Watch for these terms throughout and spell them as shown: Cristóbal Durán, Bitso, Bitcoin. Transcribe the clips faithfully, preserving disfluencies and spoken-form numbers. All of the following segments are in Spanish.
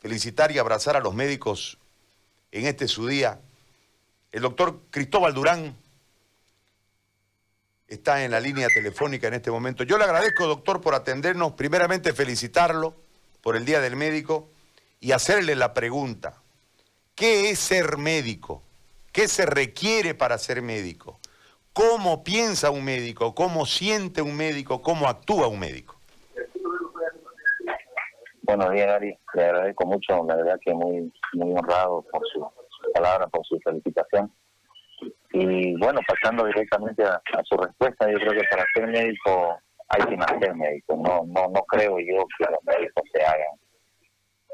felicitar y abrazar a los médicos en este su día. El doctor Cristóbal Durán está en la línea telefónica en este momento. Yo le agradezco, doctor, por atendernos. Primeramente, felicitarlo por el Día del Médico y hacerle la pregunta. ¿Qué es ser médico? ¿Qué se requiere para ser médico? ¿Cómo piensa un médico? ¿Cómo siente un médico? ¿Cómo actúa un médico? Buenos días, Ari. Le agradezco mucho. La verdad que muy, muy honrado por su palabra, por su felicitación. Y bueno, pasando directamente a, a su respuesta, yo creo que para ser médico hay que nacer médico. No no no creo yo que los médicos se hagan.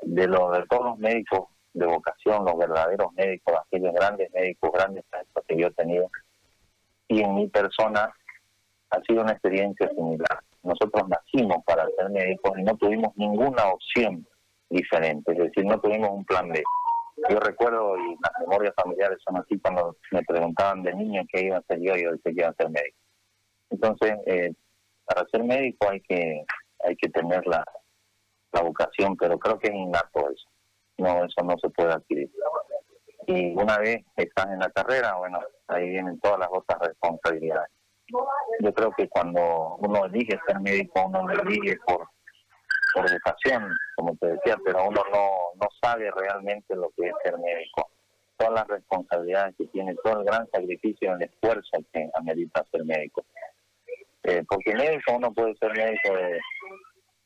De, lo, de todos los médicos de vocación, los verdaderos médicos, aquellos grandes médicos, grandes maestros que yo he tenido, y en mi persona ha sido una experiencia similar. Nosotros nacimos para ser médicos y no tuvimos ninguna opción diferente, es decir, no tuvimos un plan B. Yo recuerdo, y las memorias familiares son así, cuando me preguntaban de niño qué iba a ser yo, yo decía que iba a ser médico. Entonces, eh, para ser médico hay que hay que tener la, la vocación, pero creo que es innato eso. No, eso no se puede adquirir. Y una vez estás en la carrera, bueno, ahí vienen todas las otras responsabilidades. Yo creo que cuando uno elige ser médico, uno lo elige por... por vocación, como te decía, pero uno no, no sabe realmente lo que es ser médico. Todas las responsabilidades que tiene, todo el gran sacrificio, el esfuerzo que amerita ser médico. Eh, porque médico, uno puede ser médico de,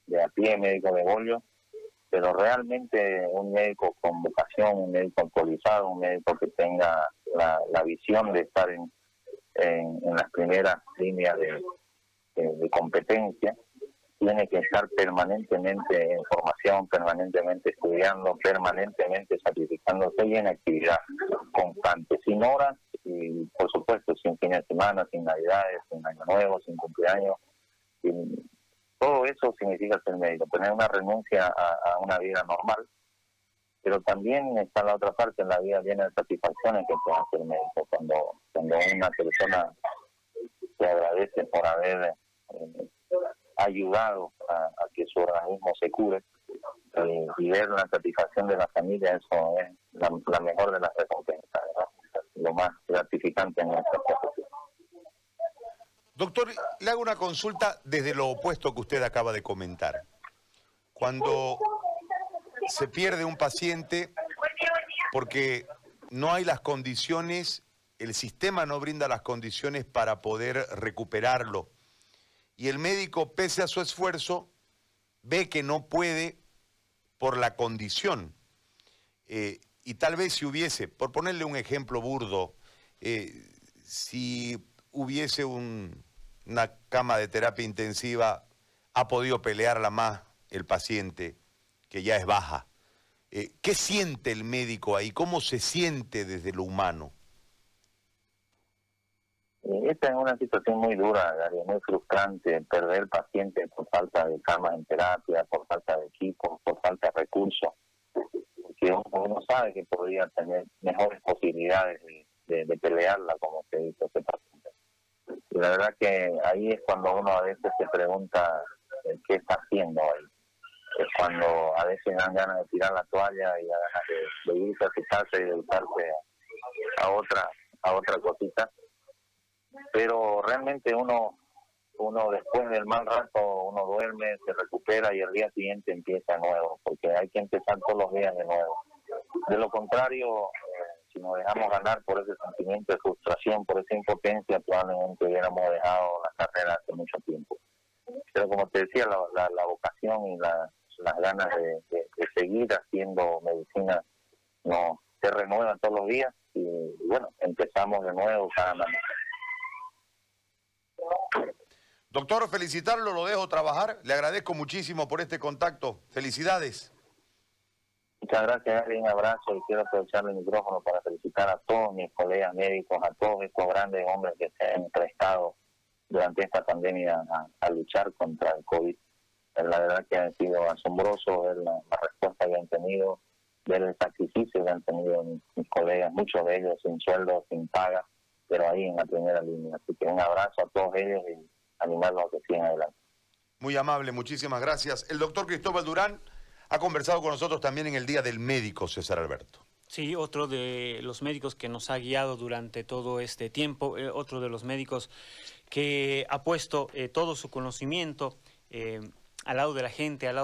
de a pie, médico de bollo, pero realmente un médico con vocación, un médico actualizado, un médico que tenga la, la visión de estar en, en, en las primeras líneas de, de, de competencia, tiene que estar permanentemente en formación, permanentemente estudiando, permanentemente sacrificándose y en actividad constante, sin horas y, por supuesto, sin fines de semana, sin navidades, sin año nuevo, sin cumpleaños. Y todo eso significa ser médico, tener una renuncia a, a una vida normal, pero también está la otra parte, en la vida llena de satisfacciones que puede ser médico. Cuando, cuando una persona se agradece por haber... Eh, ayudado a, a que su organismo se cure eh, y ver la satisfacción de la familia, eso es la, la mejor de las recompensas, ¿verdad? Lo más gratificante en nuestra profesión. Doctor, le hago una consulta desde lo opuesto que usted acaba de comentar. Cuando se pierde un paciente porque no hay las condiciones, el sistema no brinda las condiciones para poder recuperarlo, y el médico, pese a su esfuerzo, ve que no puede por la condición. Eh, y tal vez si hubiese, por ponerle un ejemplo burdo, eh, si hubiese un, una cama de terapia intensiva, ha podido pelearla más el paciente, que ya es baja. Eh, ¿Qué siente el médico ahí? ¿Cómo se siente desde lo humano? Esta es una situación muy dura, muy frustrante, perder pacientes por falta de camas en terapia, por falta de equipos, por falta de recursos, porque uno sabe que podría tener mejores posibilidades de, de, de pelearla, como se dice este paciente. Y la verdad que ahí es cuando uno a veces se pregunta qué está haciendo ahí. Es cuando a veces dan ganas de tirar la toalla y dan ganas de, de irse a su casa y dedicarse a, a otra, a otra cosita. Pero realmente uno uno después del mal rato, uno duerme, se recupera y el día siguiente empieza nuevo, porque hay que empezar todos los días de nuevo. De lo contrario, si nos dejamos ganar por ese sentimiento de frustración, por esa impotencia, probablemente hubiéramos dejado la carrera hace mucho tiempo. Pero como te decía, la, la, la vocación y la, las ganas de, de, de seguir haciendo medicina no se renuevan todos los días y, y bueno, empezamos de nuevo cada mañana. Doctor, felicitarlo, lo dejo trabajar. Le agradezco muchísimo por este contacto. Felicidades. Muchas gracias, Ari. Un abrazo y quiero aprovechar el micrófono para felicitar a todos mis colegas médicos, a todos estos grandes hombres que se han prestado durante esta pandemia a, a luchar contra el COVID. La verdad que ha sido asombroso ver la, la respuesta que han tenido, ver el sacrificio que han tenido mis, mis colegas, muchos de ellos sin sueldo, sin paga, pero ahí en la primera línea. Así que un abrazo a todos ellos y animarlos a que sigan adelante. Muy amable, muchísimas gracias. El doctor Cristóbal Durán, Ha conversado con nosotros también en el Día del Médico, César Alberto. Sí, otro de los médicos que nos ha guiado durante todo este tiempo, eh, otro de los médicos que ha puesto eh, todo su conocimiento eh, al lado de la gente, al lado